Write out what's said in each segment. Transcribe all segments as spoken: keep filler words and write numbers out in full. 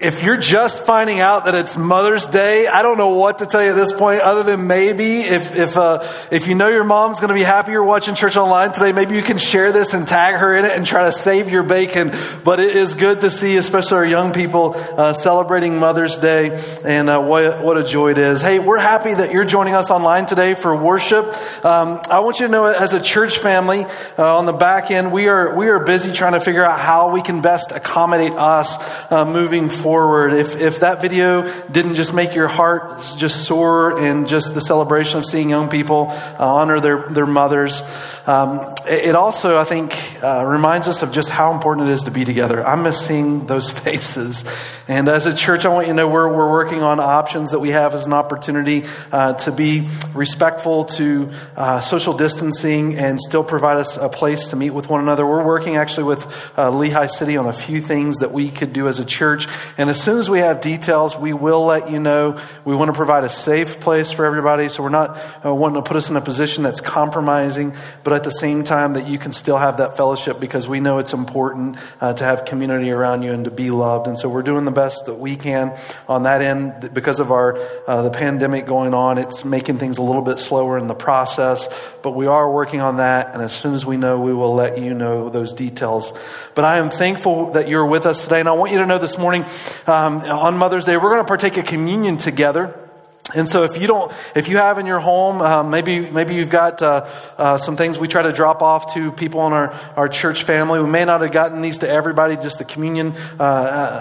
If you're just finding out that it's Mother's Day, I don't know what to tell you at this point, other than maybe if if uh, if you know your mom's going to be happy you're watching church online today, maybe you can share this and tag her in it and try to save your bacon. But it is good to see, especially our young people, uh, celebrating Mother's Day, and uh, what, what a joy it is. Hey, we're happy that you're joining us online today for worship. Um, I want you to know, as a church family, uh, on the back end, we are, we are busy trying to figure out how we can best accommodate us uh, moving forward. Forward. If if that video didn't just make your heart just soar, and just the celebration of seeing young people uh, honor their their mothers, um, it, it also I think uh, reminds us of just how important it is to be together. I miss seeing those faces, and as a church, I want you to know we're we're working on options that we have as an opportunity uh, to be respectful to uh, social distancing and still provide us a place to meet with one another. We're working actually with uh, Lehi City on a few things that we could do as a church. And as soon as we have details, we will let you know. We want to provide a safe place for everybody, so we're not uh, wanting to put us in a position that's compromising, but at the same time that you can still have that fellowship, because we know it's important uh, to have community around you and to be loved. And so we're doing the best that we can on that end. Because of our uh, the pandemic going on, it's making things a little bit slower in the process, but we are working on that. And as soon as we know, we will let you know those details. But I am thankful that you're with us today, and I want you to know this morning, Um, on Mother's Day, we're going to partake of communion together. And so if you don't, if you have in your home, uh, maybe maybe you've got uh, uh, some things we try to drop off to people in our, our church family. We may not have gotten these to everybody, just the communion uh,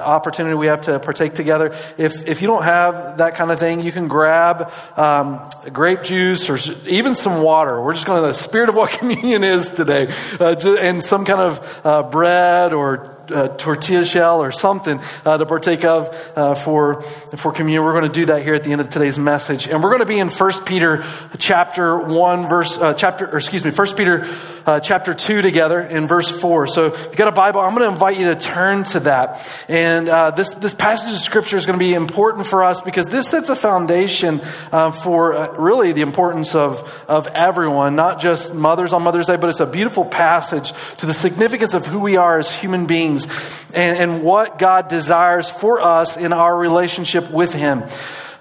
opportunity we have to partake together. If if you don't have that kind of thing, you can grab um, grape juice or even some water. We're just going to the spirit of what communion is today. Uh, and some kind of uh, bread or Uh, tortilla shell or something uh, to partake of uh, for for communion. We're going to do that here at the end of today's message, and we're going to be in First Peter chapter one verse uh, chapter or excuse me First Peter uh, chapter two together in verse four. So if you got a Bible, I'm going to invite you to turn to that. And uh, this this passage of scripture is going to be important for us, because this sets a foundation uh, for uh, really the importance of of everyone, not just mothers on Mother's Day, but it's a beautiful passage to the significance of who we are as human beings. And, and what God desires for us in our relationship with Him.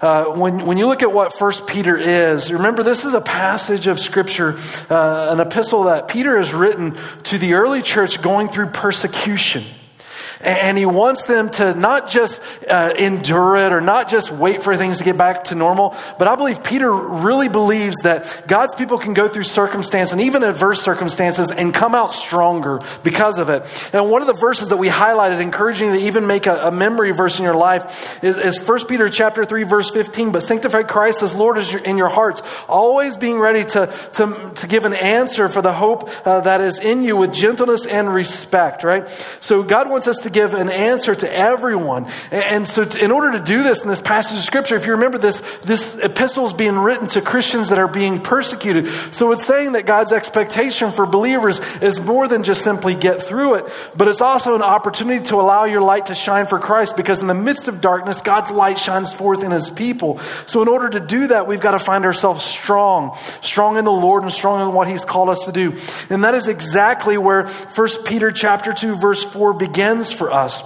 Uh, when, when you look at what First Peter is, remember this is a passage of Scripture, uh, an epistle that Peter has written to the early church going through persecution. And he wants them to not just uh, endure it or not just wait for things to get back to normal. But I believe Peter really believes that God's people can go through circumstance and even adverse circumstances and come out stronger because of it. And one of the verses that we highlighted, encouraging you to even make a, a memory verse in your life, is, is First Peter chapter three, verse fifteen. But sanctify Christ as Lord is your, in your hearts, always being ready to, to, to give an answer for the hope uh, that is in you with gentleness and respect, right? So God wants us to to give an answer to everyone. And so in order to do this in this passage of scripture, if you remember this, this epistle is being written to Christians that are being persecuted. So it's saying that God's expectation for believers is more than just simply get through it, but it's also an opportunity to allow your light to shine for Christ, because in the midst of darkness, God's light shines forth in His people. So in order to do that, we've got to find ourselves strong, strong in the Lord and strong in what He's called us to do. And that is exactly where First Peter chapter two, verse four begins for us.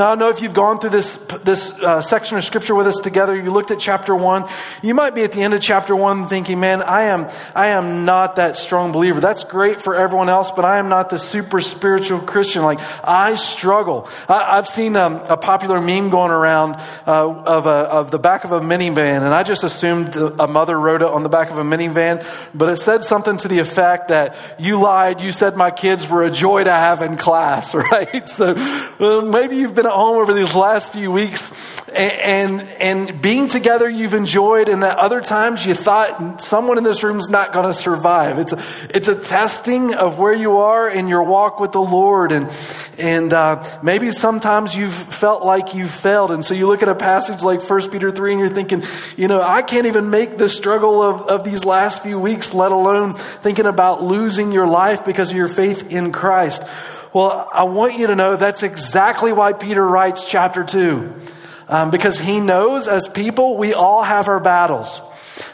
Now, I know if you've gone through this this uh, section of scripture with us together, you looked at chapter one, you might be at the end of chapter one thinking, man, I am I am not that strong believer. That's great for everyone else, but I am not the super spiritual Christian. Like, I struggle. I, I've seen um, a popular meme going around uh, of, a, of the back of a minivan, and I just assumed a mother wrote it on the back of a minivan, but it said something to the effect that, you lied, you said my kids were a joy to have in class, right? So uh, maybe you You've been at home over these last few weeks, and, and and being together you've enjoyed, and that other times you thought someone in this room's not going to survive. It's a, it's a testing of where you are in your walk with the Lord, and and uh, maybe sometimes you've felt like you failed, and so you look at a passage like First Peter three, and you're thinking, you know, I can't even make the struggle of, of these last few weeks, let alone thinking about losing your life because of your faith in Christ. Well, I want you to know that's exactly why Peter writes chapter two, um, because he knows as people, we all have our battles.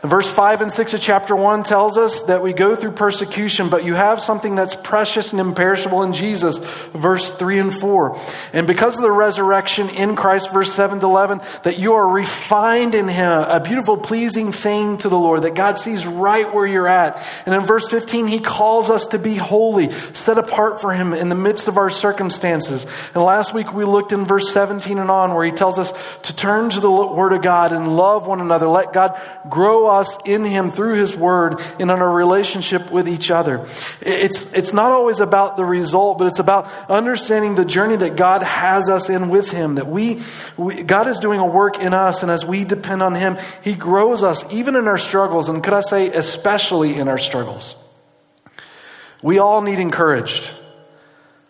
Verse five and six of chapter one tells us that we go through persecution, but you have something that's precious and imperishable in Jesus, verse three and four. And because of the resurrection in Christ, verse seven to eleven, that you are refined in him, a beautiful, pleasing thing to the Lord, that God sees right where you're at. And in verse fifteen, he calls us to be holy, set apart for him in the midst of our circumstances. And last week we looked in verse seventeen and on, where he tells us to turn to the Word of God and love one another. Let God grow us in him through his word and in our relationship with each other. It's, it's not always about the result, but it's about understanding the journey that God has us in with him, that we, we God is doing a work in us, and as we depend on him, he grows us even in our struggles, and could I say especially in our struggles. We all need encouraged.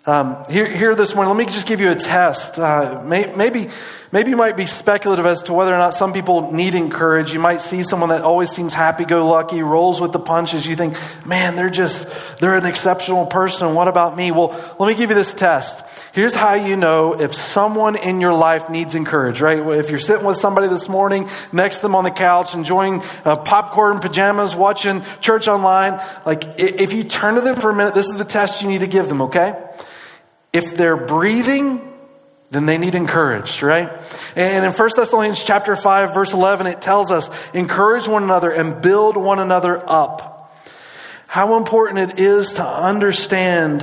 Um, here, here this morning, let me just give you a test. Uh, may, maybe, maybe you might be speculative as to whether or not some people need encouraged. You might see someone that always seems happy-go-lucky, rolls with the punches. You think, man, they're just, they're an exceptional person. What about me? Well, let me give you this test. Here's how you know if someone in your life needs encouraged, right? If you're sitting with somebody this morning, next to them on the couch, enjoying uh, popcorn and pajamas, watching church online, like if you turn to them for a minute, this is the test you need to give them, okay? If they're breathing, then they need encouraged, right? And in First Thessalonians chapter five, verse eleven, it tells us, encourage one another and build one another up. How important it is to understand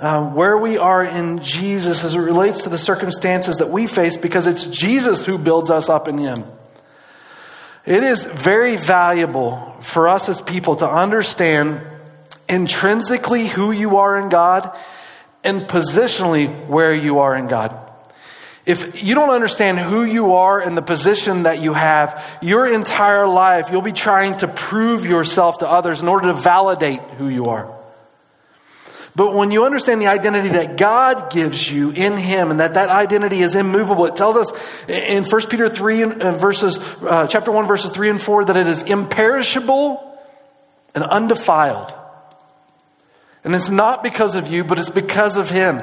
uh, where we are in Jesus as it relates to the circumstances that we face, because it's Jesus who builds us up in him. It is very valuable for us as people to understand intrinsically who you are in God and positionally where you are in God. If you don't understand who you are and the position that you have, your entire life, you'll be trying to prove yourself to others in order to validate who you are. But when you understand the identity that God gives you in him, and that that identity is immovable, it tells us in First Peter three, verses, uh, chapter one, verses three and four, that it is imperishable and undefiled. And it's not because of you, but it's because of him.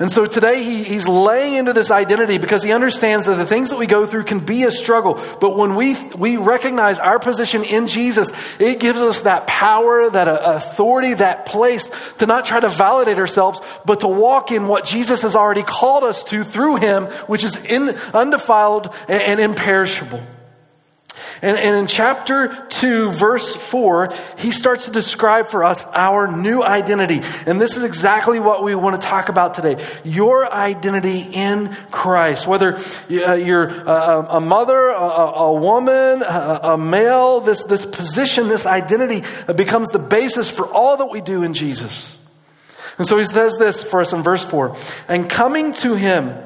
And so today he, he's laying into this identity, because he understands that the things that we go through can be a struggle. But when we we recognize our position in Jesus, it gives us that power, that authority, that place to not try to validate ourselves, but to walk in what Jesus has already called us to through him, which is in, undefiled and, and imperishable. And, and in chapter two, verse four, he starts to describe for us our new identity. And this is exactly what we want to talk about today. Your identity in Christ. Whether you're a mother, a woman, a male, this, this position, this identity becomes the basis for all that we do in Jesus. And so he says this for us in verse four. And coming to him,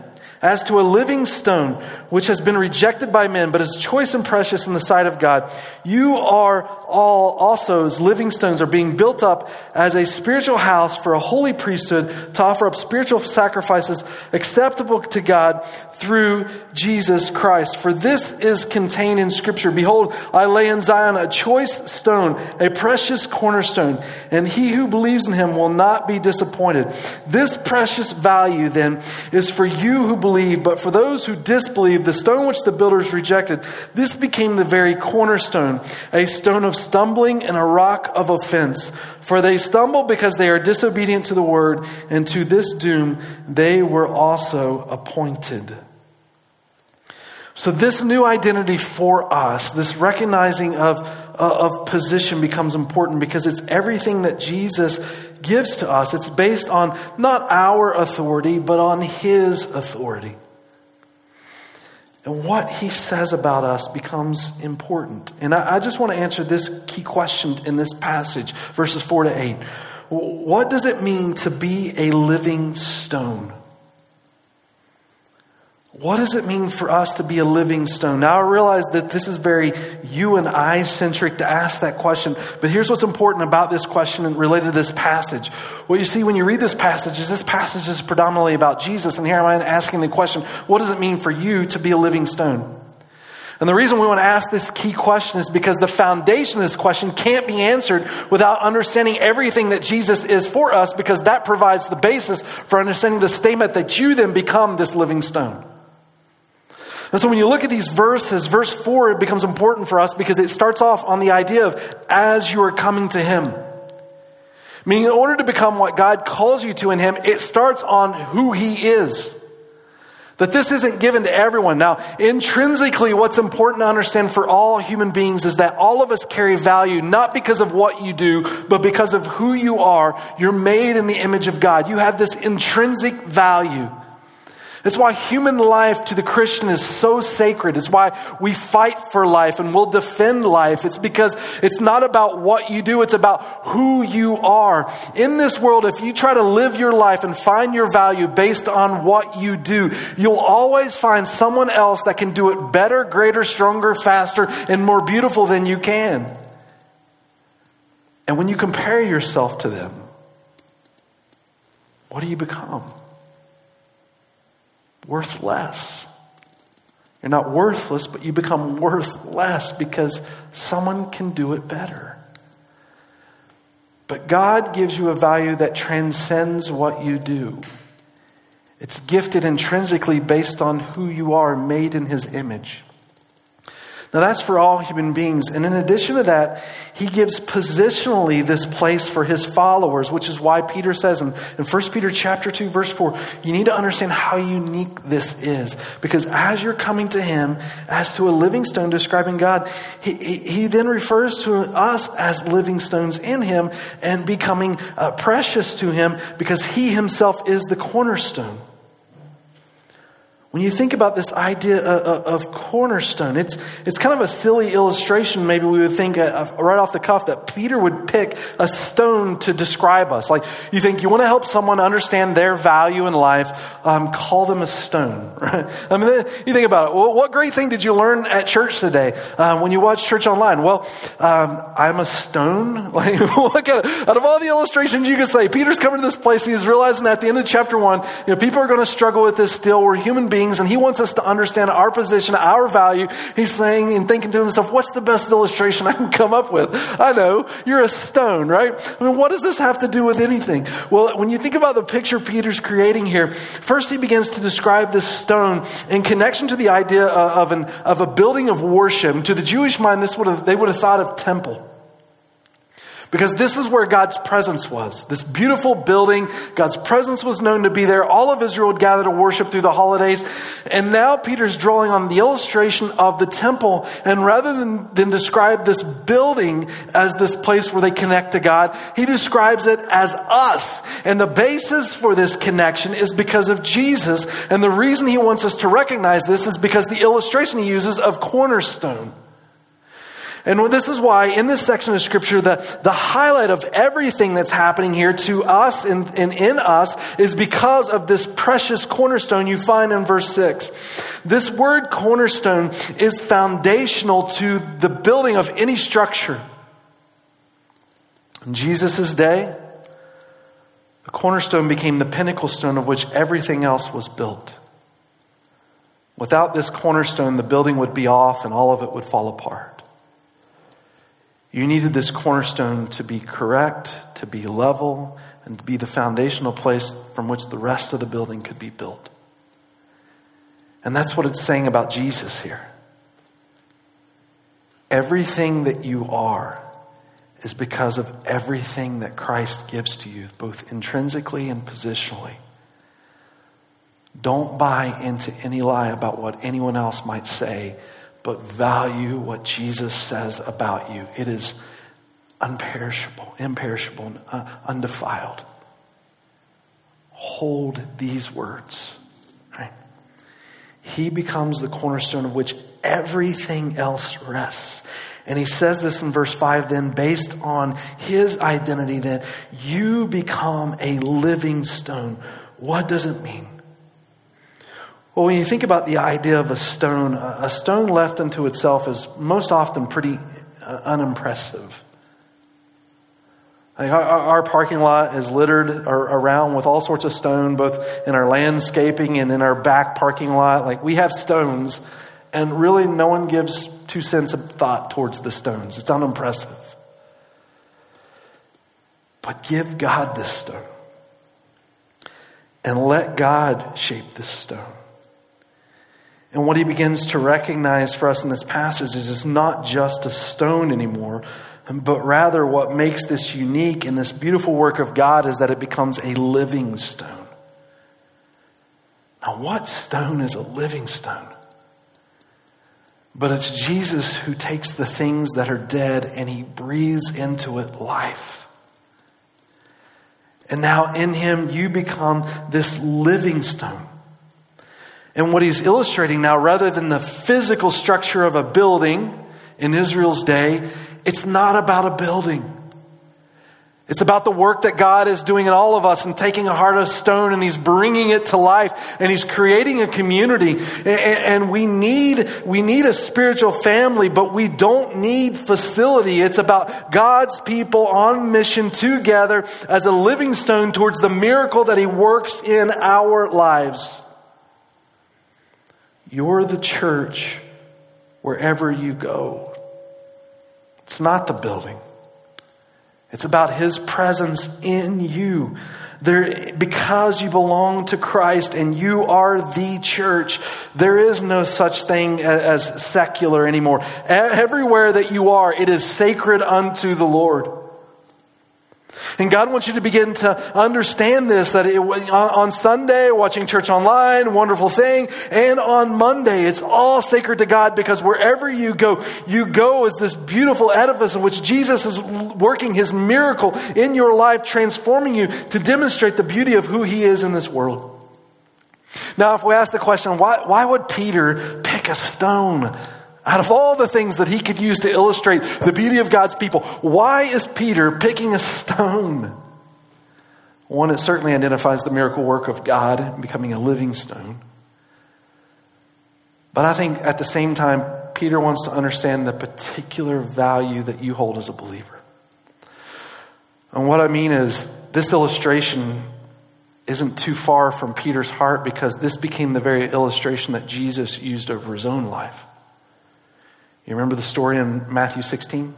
as to a living stone, which has been rejected by men, but is choice and precious in the sight of God. You are all also as living stones, are being built up as a spiritual house for a holy priesthood, to offer up spiritual sacrifices acceptable to God through Jesus Christ. For this is contained in Scripture. Behold, I lay in Zion a choice stone, a precious cornerstone, and he who believes in him will not be disappointed. This precious value then is for you who believe. Believe, but for those who disbelieve, the stone which the builders rejected, this became the very cornerstone, a stone of stumbling and a rock of offense. For they stumble because they are disobedient to the word, and to this doom they were also appointed. So this new identity for us, this recognizing of, of position, becomes important, because it's everything that Jesus gives to us. It's based on not our authority, but on his authority. And what he says about us becomes important. And I, I just want to answer this key question in this passage, verses four to eight. What does it mean to be a living stone? What does it mean for us to be a living stone? Now, I realize that this is very you and I centric to ask that question, but here's what's important about this question and related to this passage. What you see when you read this passage is this passage is predominantly about Jesus, and here am I asking the question, what does it mean for you to be a living stone? And the reason we want to ask this key question is because the foundation of this question can't be answered without understanding everything that Jesus is for us, because that provides the basis for understanding the statement that you then become this living stone. And so when you look at these verses, verse four becomes important for us because it starts off on the idea of as you are coming to him. Meaning in order to become what God calls you to in him, it starts on who he is. That this isn't given to everyone. Now, intrinsically, what's important to understand for all human beings is that all of us carry value, not because of what you do, but because of who you are. You're made in the image of God. You have this intrinsic value. It's why human life to the Christian is so sacred. It's why we fight for life and we'll defend life. It's because it's not about what you do. It's about who you are. In this world, if you try to live your life and find your value based on what you do, you'll always find someone else that can do it better, greater, stronger, faster, and more beautiful than you can. And when you compare yourself to them, what do you become? Worthless. You're not worthless, but you become worthless because someone can do it better. But God gives you a value that transcends what you do. It's gifted intrinsically based on who you are, made in his image. Now that's for all human beings. And in addition to that, he gives positionally this place for his followers, which is why Peter says in, in First Peter chapter two, verse four, you need to understand how unique this is. Because as you're coming to him, as to a living stone describing God, he, he, he then refers to us as living stones in him and becoming uh, precious to him because he himself is the cornerstone. When you think about this idea of cornerstone, it's it's kind of a silly illustration. Maybe we would think right off the cuff that Peter would pick a stone to describe us. Like you think you want to help someone understand their value in life, um, call them a stone. Right? I mean, you think about it. Well, what great thing did you learn at church today? Um, when you watch church online, well, um, I'm a stone. Like what kind of, out of all the illustrations you could say, Peter's coming to this place and he's realizing that at the end of chapter one, you know, people are going to struggle with this still. We're human beings. And he wants us to understand our position, our value. He's saying and thinking to himself, what's the best illustration I can come up with? I know, you're a stone, right? I mean, what does this have to do with anything? Well, when you think about the picture Peter's creating here, first he begins to describe this stone in connection to the idea of, an, of a building of worship. And to the Jewish mind, this would have, they would have thought of temple. Because this is where God's presence was. This beautiful building, God's presence was known to be there. All of Israel would gather to worship through the holidays. And now Peter's drawing on the illustration of the temple. And rather than, than describe this building as this place where they connect to God, he describes it as us. And the basis for this connection is because of Jesus. And the reason he wants us to recognize this is because the illustration he uses of cornerstone. And this is why in this section of scripture, the, the highlight of everything that's happening here to us and, and in us is because of this precious cornerstone you find in verse six. This word cornerstone is foundational to the building of any structure. In Jesus' day, the cornerstone became the pinnacle stone of which everything else was built. Without this cornerstone, the building would be off and all of it would fall apart. You needed this cornerstone to be correct, to be level, and to be the foundational place from which the rest of the building could be built. And that's what it's saying about Jesus here. Everything that you are is because of everything that Christ gives to you, both intrinsically and positionally. Don't buy into any lie about what anyone else might say, but value what Jesus says about you. It is unperishable, imperishable, undefiled. Hold these words. Right? He becomes the cornerstone of which everything else rests. And he says this in verse five, then based on his identity, that you become a living stone. What does it mean? Well, when you think about the idea of a stone, a stone left unto itself is most often pretty unimpressive. Like our, our parking lot is littered around with all sorts of stone, both in our landscaping and in our back parking lot. Like we have stones, and really no one gives two cents of thought towards the stones. It's unimpressive. But give God this stone. And let God shape this stone. And what he begins to recognize for us in this passage is it's not just a stone anymore, but rather what makes this unique and this beautiful work of God is that it becomes a living stone. Now, what stone is a living stone? But it's Jesus who takes the things that are dead and he breathes into it life. And now in him, you become this living stone. And what he's illustrating now, rather than the physical structure of a building in Israel's day, it's not about a building. It's about the work that God is doing in all of us and taking a heart of stone and he's bringing it to life and he's creating a community. And we need, we need a spiritual family, but we don't need facility. It's about God's people on mission together as a living stone towards the miracle that he works in our lives. You're the church wherever you go. It's not the building. It's about his presence in you. There, because you belong to Christ and you are the church, there is no such thing as secular anymore. Everywhere that you are, it is sacred unto the Lord. And God wants you to begin to understand this, that it, on, on Sunday, watching church online, wonderful thing, and on Monday, it's all sacred to God, because wherever you go, you go as this beautiful edifice in which Jesus is working his miracle in your life, transforming you to demonstrate the beauty of who he is in this world. Now, if we ask the question, why, why would Peter pick a stone? Out of all the things that he could use to illustrate the beauty of God's people, why is Peter picking a stone? One, it certainly identifies the miracle work of God becoming a living stone. But I think at the same time, Peter wants to understand the particular value that you hold as a believer. And what I mean is, this illustration isn't too far from Peter's heart, because this became the very illustration that Jesus used over his own life. You remember the story in Matthew sixteen?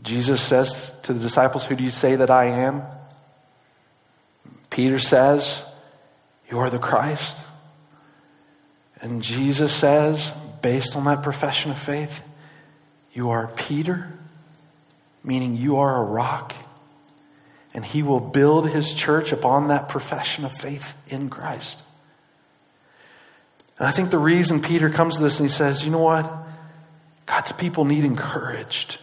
Jesus says to the disciples, "Who do you say that I am?" Peter says, "You are the Christ." And Jesus says, based on that profession of faith, "You are Peter," meaning you are a rock. And he will build his church upon that profession of faith in Christ. And I think the reason Peter comes to this and he says, you know what? God's people need encouraged.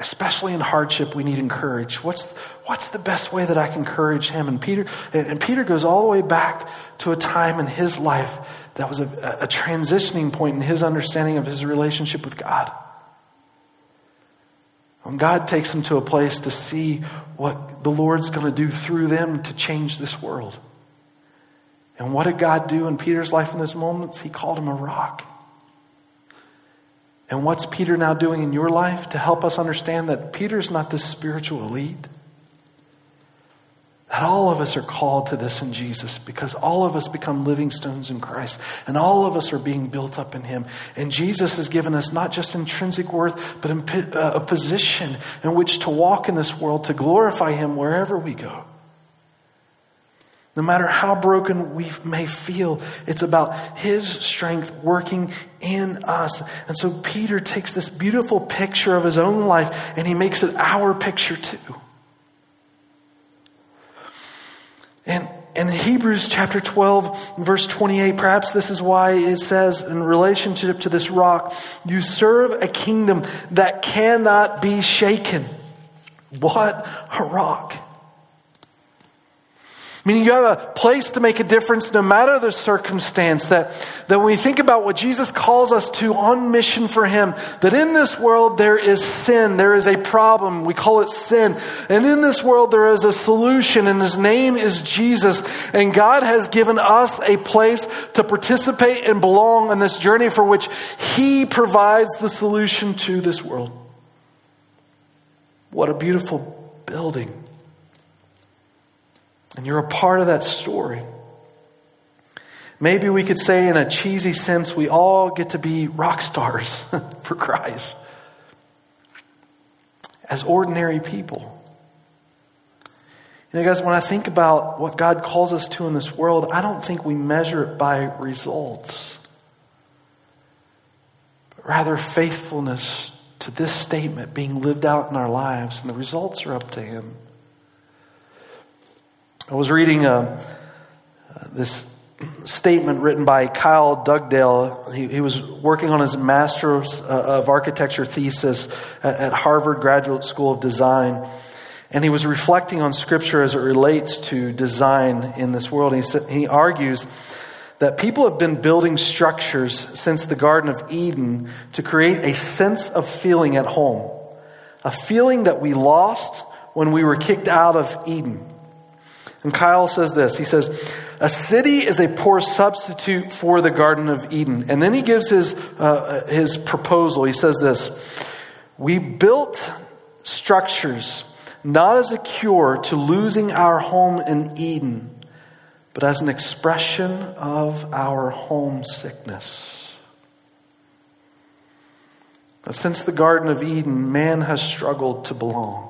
Especially in hardship, we need encouraged. What's, what's the best way that I can encourage him? And Peter, and Peter goes all the way back to a time in his life that was a, a transitioning point in his understanding of his relationship with God. When God takes him to a place to see what the Lord's going to do through them to change this world. And what did God do in Peter's life in those moments? He called him a rock. And what's Peter now doing in your life to help us understand that Peter's not this spiritual elite? That all of us are called to this in Jesus, because all of us become living stones in Christ, and all of us are being built up in him. And Jesus has given us not just intrinsic worth, but a position in which to walk in this world, to glorify him wherever we go. No matter how broken we may feel, it's about his strength working in us. And so Peter takes this beautiful picture of his own life and he makes it our picture too. And in Hebrews chapter twelve, verse twenty-eight, perhaps this is why it says in relationship to this rock, you serve a kingdom that cannot be shaken. What a rock. Meaning you have a place to make a difference no matter the circumstance. That, that when we think about what Jesus calls us to on mission for him, that in this world there is sin, there is a problem, we call it sin. And in this world there is a solution, and his name is Jesus. And God has given us a place to participate and belong in this journey for which he provides the solution to this world. What a beautiful building. And you're a part of that story. Maybe we could say in a cheesy sense, we all get to be rock stars for Christ. As ordinary people. You know, guys, when I think about what God calls us to in this world, I don't think we measure it by results, but rather faithfulness to this statement being lived out in our lives, and the results are up to Him. I was reading uh, uh, this statement written by Kyle Dugdale. He, he was working on his master's uh, of architecture thesis at, at Harvard Graduate School of Design. And he was reflecting on Scripture as it relates to design in this world. He said, he argues that people have been building structures since the Garden of Eden to create a sense of feeling at home, a feeling that we lost when we were kicked out of Eden. And Kyle says this, he says, a city is a poor substitute for the Garden of Eden. And then he gives his uh, his proposal. He says this, we built structures not as a cure to losing our home in Eden, but as an expression of our homesickness. Now, since the Garden of Eden, man has struggled to belong.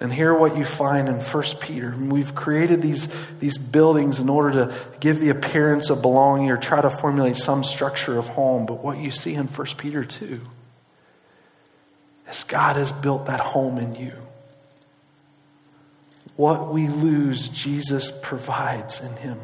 And hear what you find in First Peter. We've created these, these buildings in order to give the appearance of belonging or try to formulate some structure of home. But what you see in First Peter two is God has built that home in you. What we lose, Jesus provides in Him.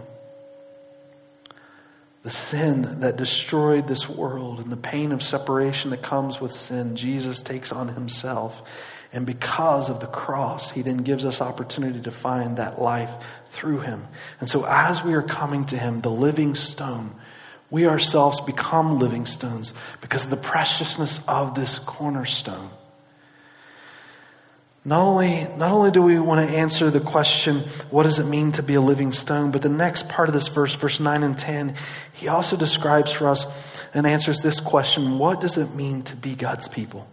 The sin that destroyed this world and the pain of separation that comes with sin, Jesus takes on Himself. And because of the cross, He then gives us opportunity to find that life through Him. And so as we are coming to Him, the living stone, we ourselves become living stones because of the preciousness of this cornerstone. Not only, not only do we want to answer the question, what does it mean to be a living stone? But the next part of this verse, verse nine and ten, he also describes for us and answers this question, what does it mean to be God's people?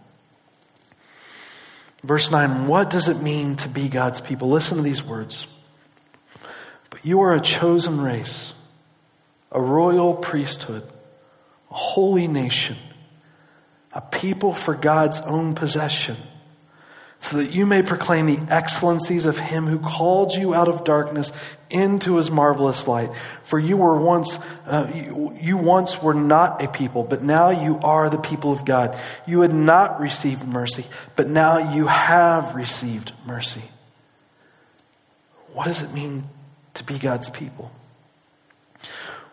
Verse nine, what does it mean to be God's people? Listen to these words. But you are a chosen race, a royal priesthood, a holy nation, a people for God's own possession, so that you may proclaim the excellencies of Him who called you out of darkness into His marvelous light. For you were once, uh, you, you once were not a people, but now you are the people of God. You had not received mercy, but now you have received mercy. What does it mean to be God's people?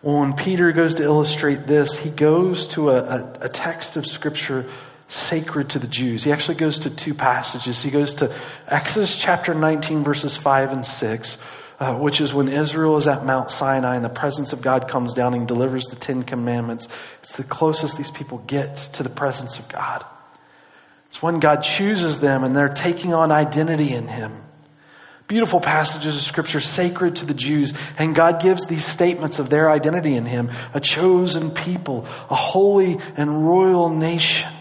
Well, when Peter goes to illustrate this, he goes to a, a, a text of Scripture sacred to the Jews. He actually goes to two passages. He goes to Exodus chapter nineteen, verses five and six, uh, which is when Israel is at Mount Sinai and the presence of God comes down and delivers the Ten Commandments. It's the closest these people get to the presence of God. It's when God chooses them and they're taking on identity in Him. Beautiful passages of Scripture sacred to the Jews. And God gives these statements of their identity in Him. A chosen people, a holy and royal nation.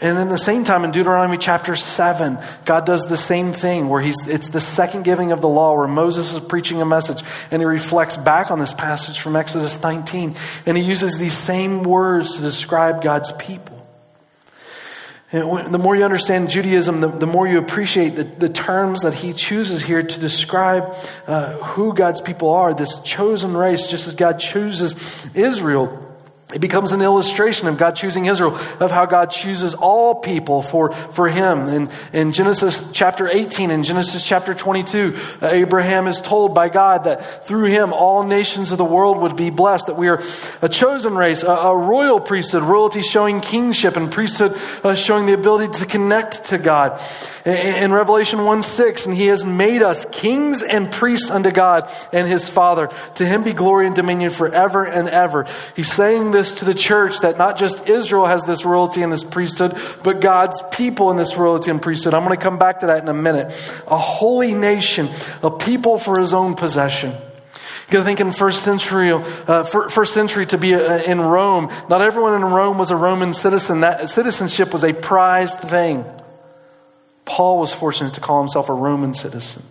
And then the same time in Deuteronomy chapter seven, God does the same thing where he's it's the second giving of the law where Moses is preaching a message and he reflects back on this passage from Exodus nineteen. And he uses these same words to describe God's people. And the more you understand Judaism, the, the more you appreciate the, the terms that he chooses here to describe uh, who God's people are, this chosen race, just as God chooses Israel. It becomes an illustration of God choosing Israel, of how God chooses all people for, for Him. In, in Genesis chapter eighteen and Genesis chapter twenty-two, Abraham is told by God that through him all nations of the world would be blessed, that we are a chosen race, a, a royal priesthood, royalty showing kingship and priesthood uh, showing the ability to connect to God. In, in Revelation one six, and He has made us kings and priests unto God and His Father. To Him be glory and dominion forever and ever. He's saying this This to the church, that not just Israel has this royalty and this priesthood, but God's people in this royalty and priesthood. I'm going to come back to that in a minute. A holy nation, a people for His own possession. You got to think in first century, uh, first century to be uh, in Rome. Not everyone in Rome was a Roman citizen. That citizenship was a prized thing. Paul was fortunate to call himself a Roman citizen.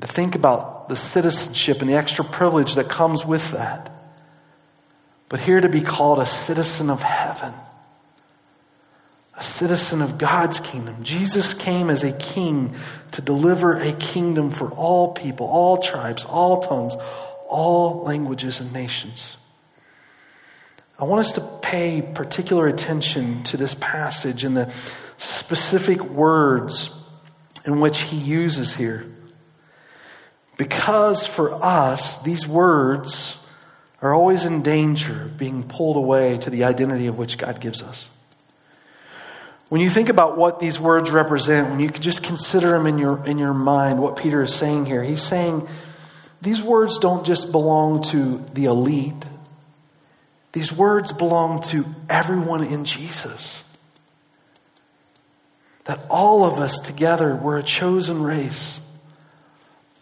To think about the citizenship and the extra privilege that comes with that. But here to be called a citizen of heaven, a citizen of God's kingdom. Jesus came as a king to deliver a kingdom for all people, all tribes, all tongues, all languages and nations. I want us to pay particular attention to this passage and the specific words in which he uses here. Because for us, these words are always in danger of being pulled away to the identity of which God gives us. When you think about what these words represent, when you can just consider them in your in your mind, what Peter is saying here, he's saying these words don't just belong to the elite. These words belong to everyone in Jesus. That all of us together were a chosen race.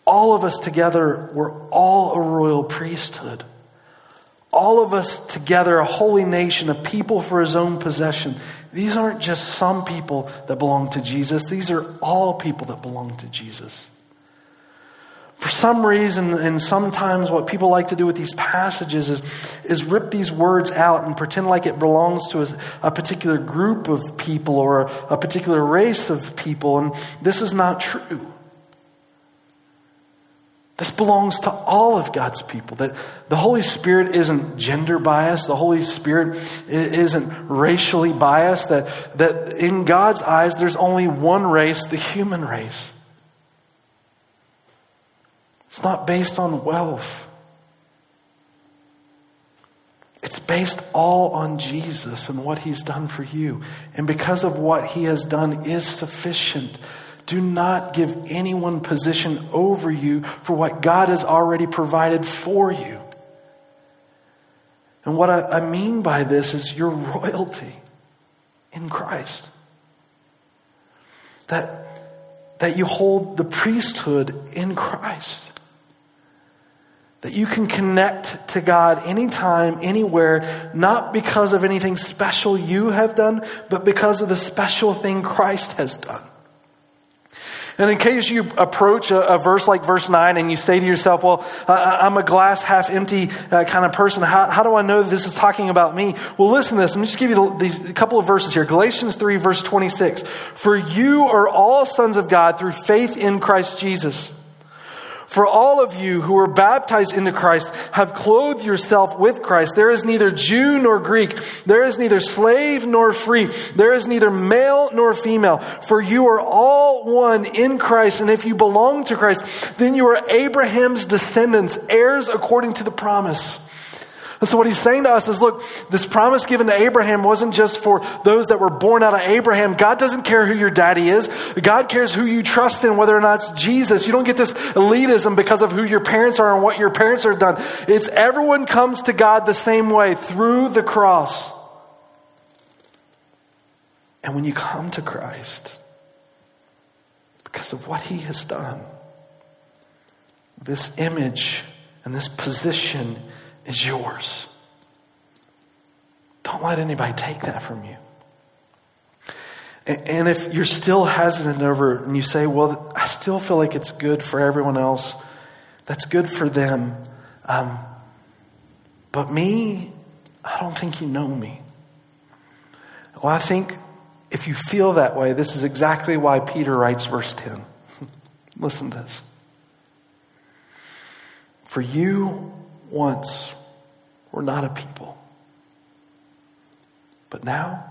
All of us together were all a royal priesthood. All of us together, a holy nation, a people for his own possession. These aren't just some people that belong to Jesus. These are all people that belong to Jesus. For some reason, and sometimes what people like to do with these passages is, is rip these words out and pretend like it belongs to a, a particular group of people or a, a particular race of people. And this is not true. This belongs to all of God's people. That the Holy Spirit isn't gender biased. The Holy Spirit isn't racially biased. That, that in God's eyes, there's only one race, the human race. It's not based on wealth. It's based all on Jesus and what he's done for you. And because of what he has done is sufficient. Do not give anyone position over you for what God has already provided for you. And what I, I mean by this is your royalty in Christ. That, that you hold the priesthood in Christ. That you can connect to God anytime, anywhere, not because of anything special you have done, but because of the special thing Christ has done. And in case you approach a, a verse like verse nine and you say to yourself, well, uh, I'm a glass half empty uh, kind of person. How, how do I know this is talking about me? Well, listen to this. Let me just give you these, a couple of verses here. Galatians three, verse twenty-six. For you are all sons of God through faith in Christ Jesus. For all of you who were baptized into Christ have clothed yourself with Christ. There is neither Jew nor Greek. There is neither slave nor free. There is neither male nor female. For you are all one in Christ. And if you belong to Christ, then you are Abraham's descendants, heirs according to the promise. And so what he's saying to us is, look, this promise given to Abraham wasn't just for those that were born out of Abraham. God doesn't care who your daddy is. God cares who you trust in, whether or not it's Jesus. You don't get this elitism because of who your parents are and what your parents have done. It's everyone comes to God the same way, through the cross. And when you come to Christ, because of what he has done, this image and this position is yours. Don't let anybody take that from you. And, and if you're still hesitant over it and you say, well, I still feel like it's good for everyone else, that's good for them. Um, but me, I don't think you know me. Well, I think if you feel that way, this is exactly why Peter writes verse ten. Listen to this. For you once were not a people, but now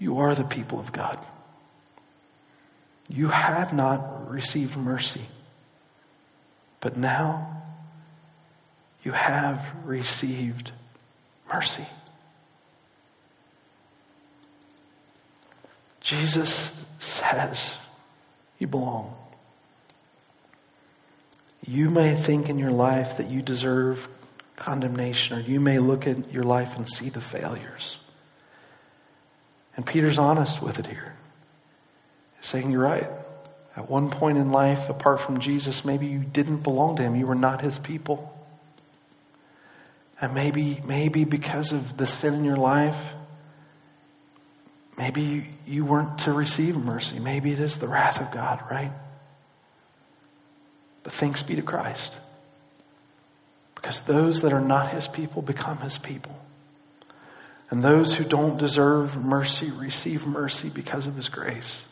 you are the people of God. You had not received mercy, but now you have received mercy. Jesus says you belong. You may think in your life that you deserve condemnation, or you may look at your life and see the failures. And Peter's honest with it here. He's saying, you're right. At one point in life, apart from Jesus, maybe you didn't belong to him. You were not his people. And maybe, maybe because of the sin in your life, maybe you, you weren't to receive mercy. Maybe it is the wrath of God, right? But thanks be to Christ. Because those that are not his people become his people. And those who don't deserve mercy receive mercy because of his grace.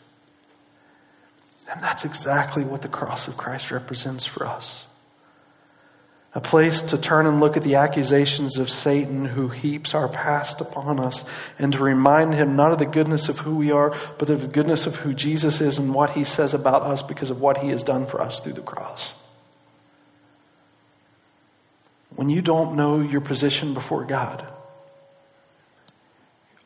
And that's exactly what the cross of Christ represents for us. A place to turn and look at the accusations of Satan who heaps our past upon us, and to remind him not of the goodness of who we are, but of the goodness of who Jesus is and what he says about us because of what he has done for us through the cross. When you don't know your position before God,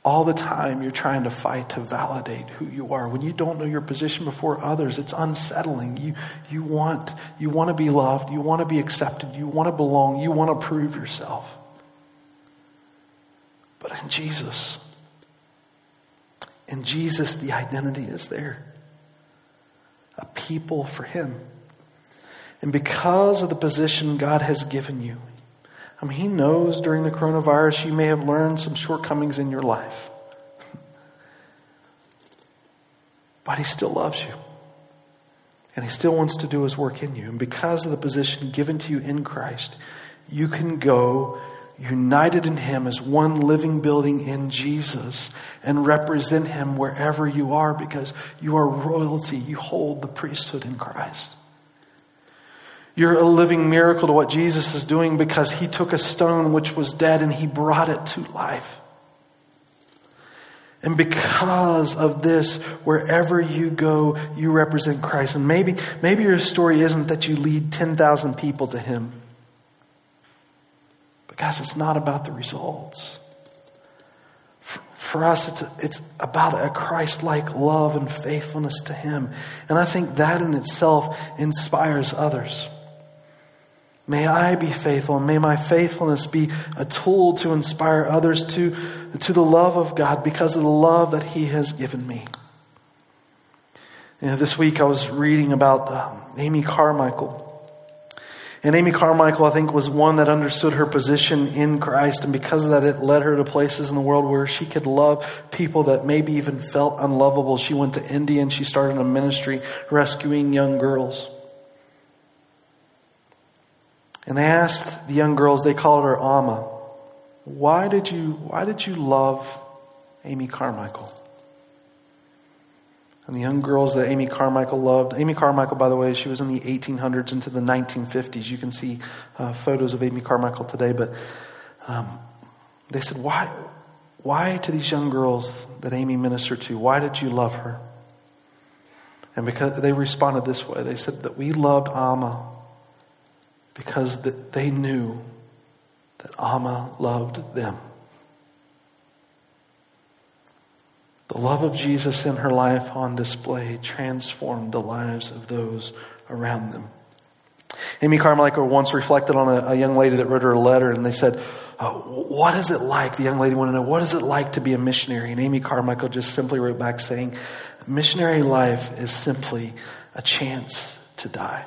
all the time you're trying to fight to validate who you are. When you don't know your position before others, it's unsettling. You you want you want to be loved. You want to be accepted. You want to belong. You want to prove yourself. But in Jesus, in Jesus, the identity is there. A people for him. And because of the position God has given you, I mean, he knows during the coronavirus you may have learned some shortcomings in your life. But he still loves you. And he still wants to do his work in you. And because of the position given to you in Christ, you can go united in him as one living building in Jesus and represent him wherever you are because you are royalty. You hold the priesthood in Christ. You're a living miracle to what Jesus is doing because he took a stone which was dead and he brought it to life. And because of this, wherever you go, you represent Christ. And maybe, maybe your story isn't that you lead ten thousand people to him. But guys, it's not about the results. For us, it's, it's about a Christ-like love and faithfulness to him. And I think that in itself inspires others. May I be faithful, and may my faithfulness be a tool to inspire others to, to the love of God because of the love that he has given me. You know, this week I was reading about um, Amy Carmichael. And Amy Carmichael, I think, was one that understood her position in Christ, and because of that, it led her to places in the world where she could love people that maybe even felt unlovable. She went to India and she started a ministry rescuing young girls. And they asked the young girls, they called her Amma, why did you, why did you love Amy Carmichael? And the young girls that Amy Carmichael loved, Amy Carmichael, by the way, she was in the eighteen hundreds into the nineteen fifties. You can see uh, photos of Amy Carmichael today. But um, they said, why, why to these young girls that Amy ministered to, why did you love her? And because they responded this way. They said that we loved Amma because that they knew that Amma loved them. The love of Jesus in her life on display transformed the lives of those around them. Amy Carmichael once reflected on a, a young lady that wrote her a letter, and they said, oh, what is it like? The young lady wanted to know, what is it like to be a missionary? And Amy Carmichael just simply wrote back saying, missionary life is simply a chance to die.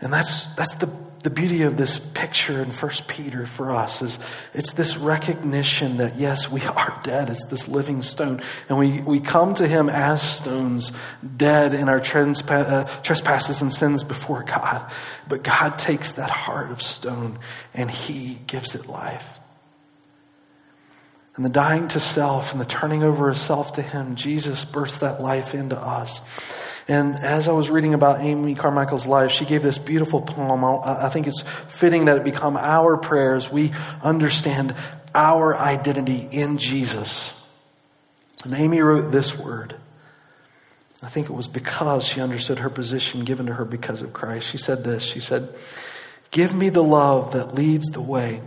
And that's that's the The beauty of this picture in First Peter for us is it's this recognition that, yes, we are dead. It's this living stone. And we, we come to him as stones, dead in our transpa- uh, trespasses and sins before God. But God takes that heart of stone and he gives it life. And the dying to self and the turning over of self to him, Jesus birthed that life into us. And as I was reading about Amy Carmichael's life, she gave this beautiful poem. I think it's fitting that it become our prayers. We understand our identity in Jesus. And Amy wrote this word. I think it was because she understood her position given to her because of Christ. She said this. She said, give me the love that leads the way,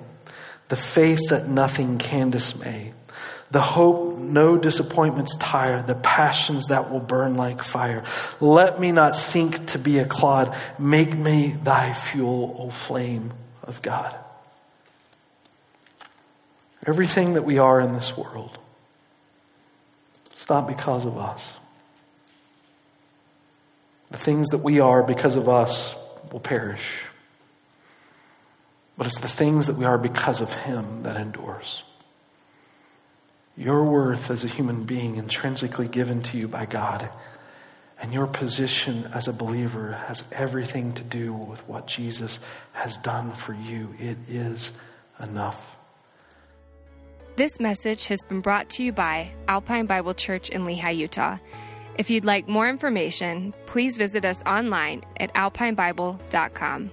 the faith that nothing can dismay, the hope no disappointments tire, the passions that will burn like fire. Let me not sink to be a clod. Make me thy fuel, O flame of God. Everything that we are in this world, it's not because of us. The things that we are because of us will perish. But it's the things that we are because of him that endures. Your worth as a human being intrinsically given to you by God, and your position as a believer has everything to do with what Jesus has done for you. It is enough This message has been brought to you by Alpine Bible Church in Lehi, Utah. If you'd like more information, please visit us online at alpine bible dot com.